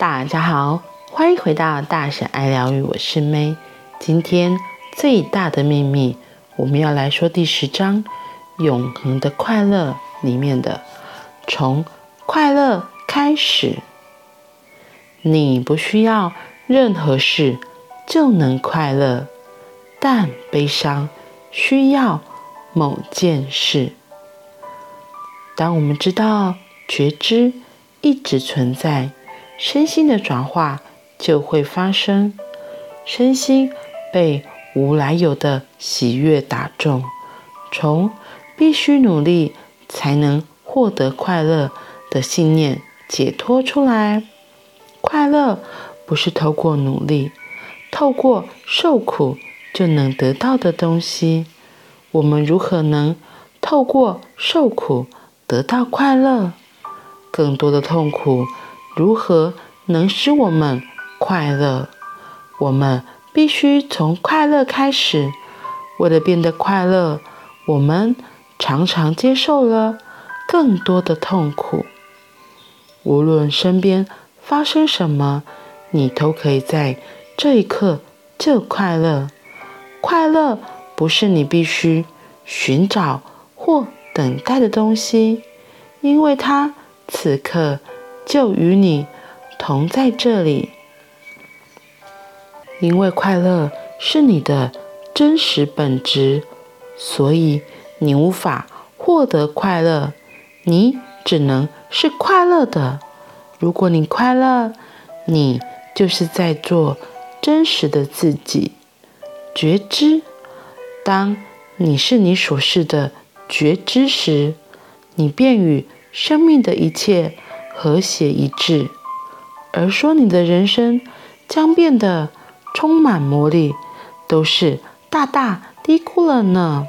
大家好，欢迎回到大神爱疗愈，我是May。今天最大的秘密，我们要来说第10章《永恒的快乐》里面的从快乐开始。你不需要任何事就能快乐，但悲伤需要某件事。当我们知道觉知一直存在，身心的转化就会发生，身心被无来由的喜悦打中，从必须努力才能获得快乐的信念解脱出来。快乐不是透过努力、透过受苦就能得到的东西，我们如何能透过受苦得到快乐？更多的痛苦如何能使我们快乐？我们必须从快乐开始。为了变得快乐，我们常常接受了更多的痛苦。无论身边发生什么，你都可以在这一刻就快乐。快乐不是你必须寻找或等待的东西，因为它此刻就与你同在这里。因为快乐是你的真实本质，所以你无法获得快乐，你只能是快乐的。如果你快乐，你就是在做真实的自己。觉知，当你是你所是的觉知时，你便与生命的一切和谐一致，而说你的人生将变得充满魔力，都是大大低估了呢。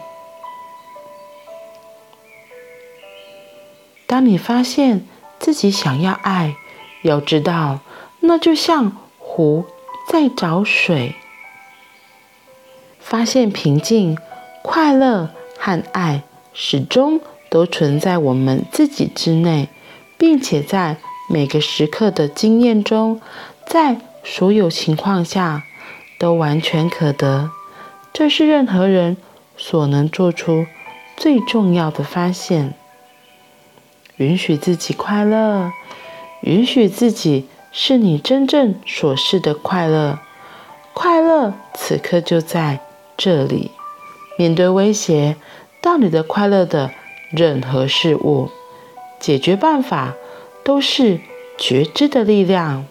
当你发现自己想要爱，要知道，那就像湖在找水。发现平静、快乐和爱始终都存在我们自己之内，并且在每个时刻的经验中，在所有情况下都完全可得，这是任何人所能做出最重要的发现。允许自己快乐，允许自己是你真正所是的快乐。快乐此刻就在这里。面对威胁到你的快乐的任何事物，解决办法都是觉知的力量。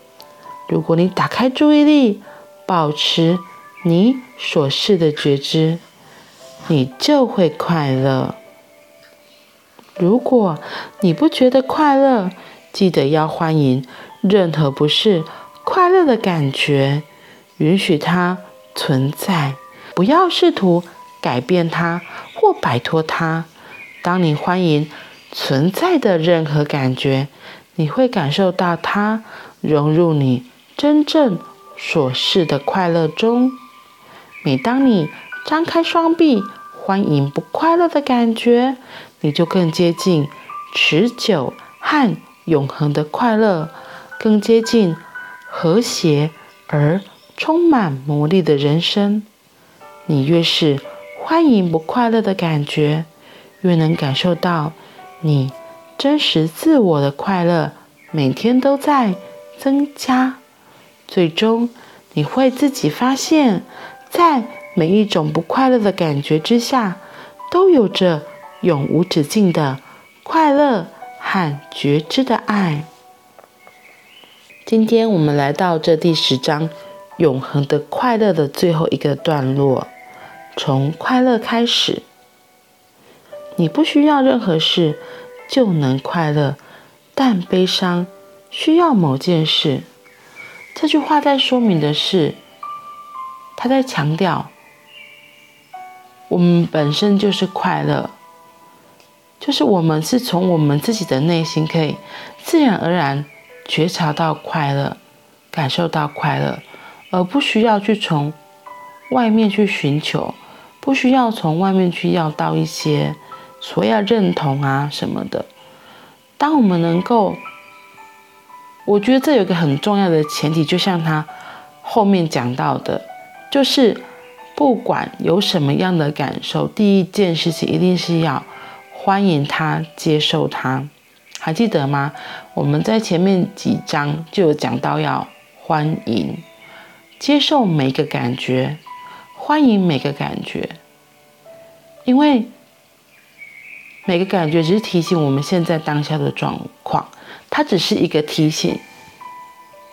如果你打开注意力，保持你所是的觉知，你就会快乐。如果你不觉得快乐，记得要欢迎任何不是快乐的感觉，允许它存在，不要试图改变它或摆脱它。当你欢迎存在的任何感觉，你会感受到它融入你真正所是的快乐中。每当你张开双臂欢迎不快乐的感觉，你就更接近持久和永恒的快乐，更接近和谐而充满魔力的人生。你越是欢迎不快乐的感觉，越能感受到你真实自我的快乐每天都在增加，最终你会自己发现，在每一种不快乐的感觉之下，都有着永无止境的快乐和觉知的爱。今天我们来到这第10章永恒的快乐的最后一个段落，从快乐开始。你不需要任何事就能快乐，但悲伤需要某件事。这句话在说明的是，它在强调我们本身就是快乐，就是我们是从我们自己的内心可以自然而然觉察到快乐，感受到快乐，而不需要去从外面去寻求，不需要从外面去要到一些所谓认同啊什么的。当我们能够我觉得这有一个很重要的前提，就像他后面讲到的，就是不管有什么样的感受，第一件事情一定是要欢迎他，接受他。还记得吗？我们在前面几章就有讲到要欢迎，接受每个感觉，欢迎每个感觉，因为每个感觉只是提醒我们现在当下的状况，它只是一个提醒。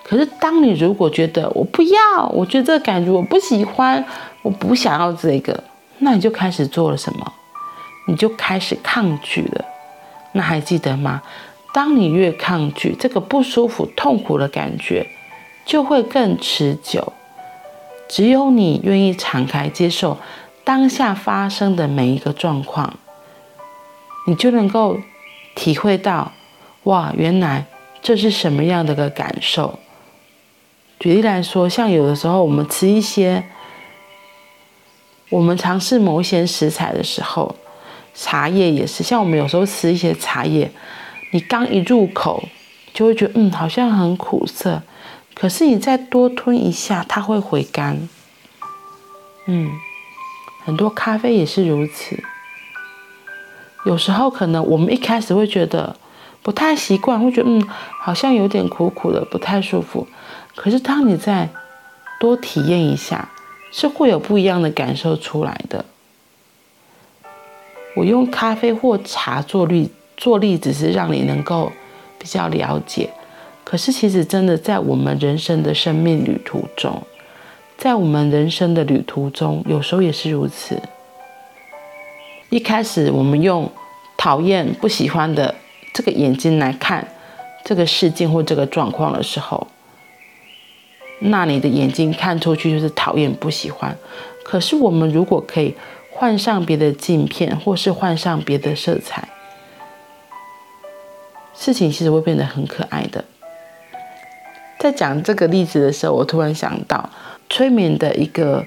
可是当你如果觉得我不要，我觉得这个感觉我不喜欢，我不想要这个，那你就开始做了什么？你就开始抗拒了。那还记得吗？当你越抗拒，这个不舒服痛苦的感觉就会更持久。只有你愿意敞开接受当下发生的每一个状况，你就能够体会到，哇，原来这是什么样的个感受。举例来说，像有的时候我们吃一些，我们尝试某一些食材的时候，茶叶也是，像我们有时候吃一些茶叶，你刚一入口就会觉得好像很苦涩，可是你再多吞一下，它会回甘。很多咖啡也是如此。有时候可能我们一开始会觉得不太习惯，会觉得好像有点苦苦的，不太舒服。可是当你再多体验一下，是会有不一样的感受出来的。我用咖啡或茶做例子是让你能够比较了解，可是其实真的在我们人生的生命旅途中，在我们人生的旅途中，有时候也是如此。一开始我们用讨厌、不喜欢的这个眼睛来看这个事件或这个状况的时候，那你的眼睛看出去就是讨厌、不喜欢。可是我们如果可以换上别的镜片，或是换上别的色彩，事情其实会变得很可爱的。在讲这个例子的时候，我突然想到催眠的一个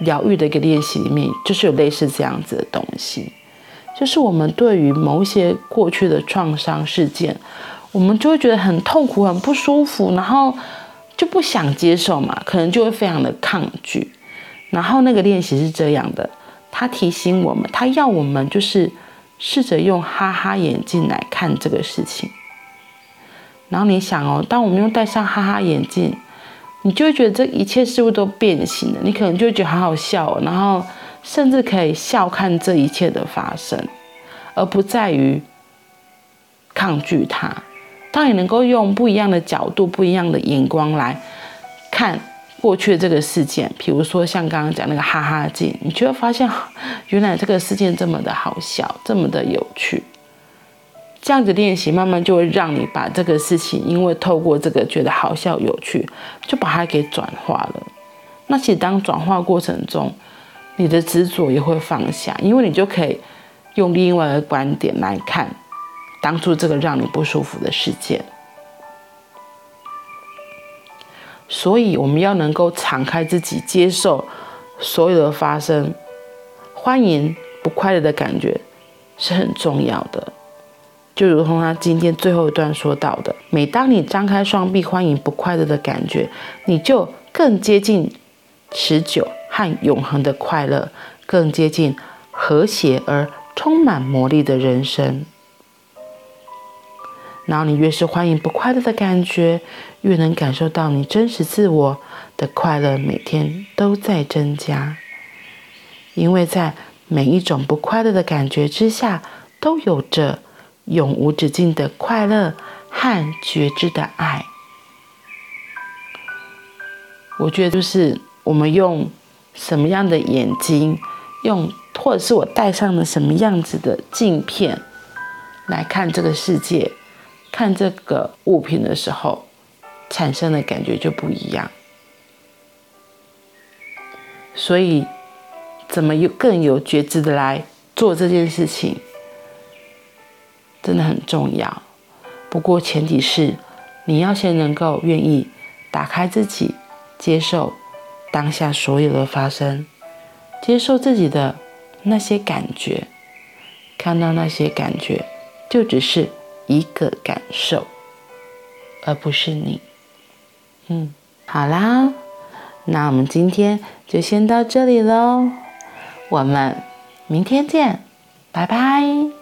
疗愈的一个练习里面，就是有类似这样子的东西，就是我们对于某一些过去的创伤事件，我们就会觉得很痛苦、很不舒服，然后就不想接受嘛，可能就会非常的抗拒。然后那个练习是这样的，他提醒我们，他要我们就是试着用哈哈眼镜来看这个事情。然后你想哦，当我们又戴上哈哈眼镜，你就会觉得这一切事物都变形了，你可能就会觉得好好笑哦，然后甚至可以笑看这一切的发生，而不在于抗拒它。当你能够用不一样的角度、不一样的眼光来看过去的这个事件，比如说像刚刚讲那个哈哈镜，你就会发现原来这个事件这么的好笑，这么的有趣。这样子练习慢慢就会让你把这个事情，因为透过这个觉得好笑有趣，就把它给转化了。那其实当转化过程中，你的执着也会放下，因为你就可以用另外一个观点来看当初这个让你不舒服的事件。所以我们要能够敞开自己，接受所有的发生，欢迎不快乐的感觉是很重要的。就如同他今天最后一段说到的，每当你张开双臂欢迎不快乐的感觉，你就更接近持久和永恒的快乐，更接近和谐而充满魔力的人生。然后你越是欢迎不快乐的感觉，越能感受到你真实自我的快乐每天都在增加，因为在每一种不快乐的感觉之下，都有着永无止境的快乐和觉知的爱。我觉得就是我们用什么样的眼睛，或者是我戴上了什么样子的镜片来看这个世界，看这个物品的时候，产生的感觉就不一样。所以怎么更有觉知的来做这件事情，真的很重要。不过前提是你要先能够愿意打开自己，接受当下所有的发生，接受自己的那些感觉，看到那些感觉就只是一个感受，而不是你。好啦，那我们今天就先到这里咯，我们明天见，拜拜。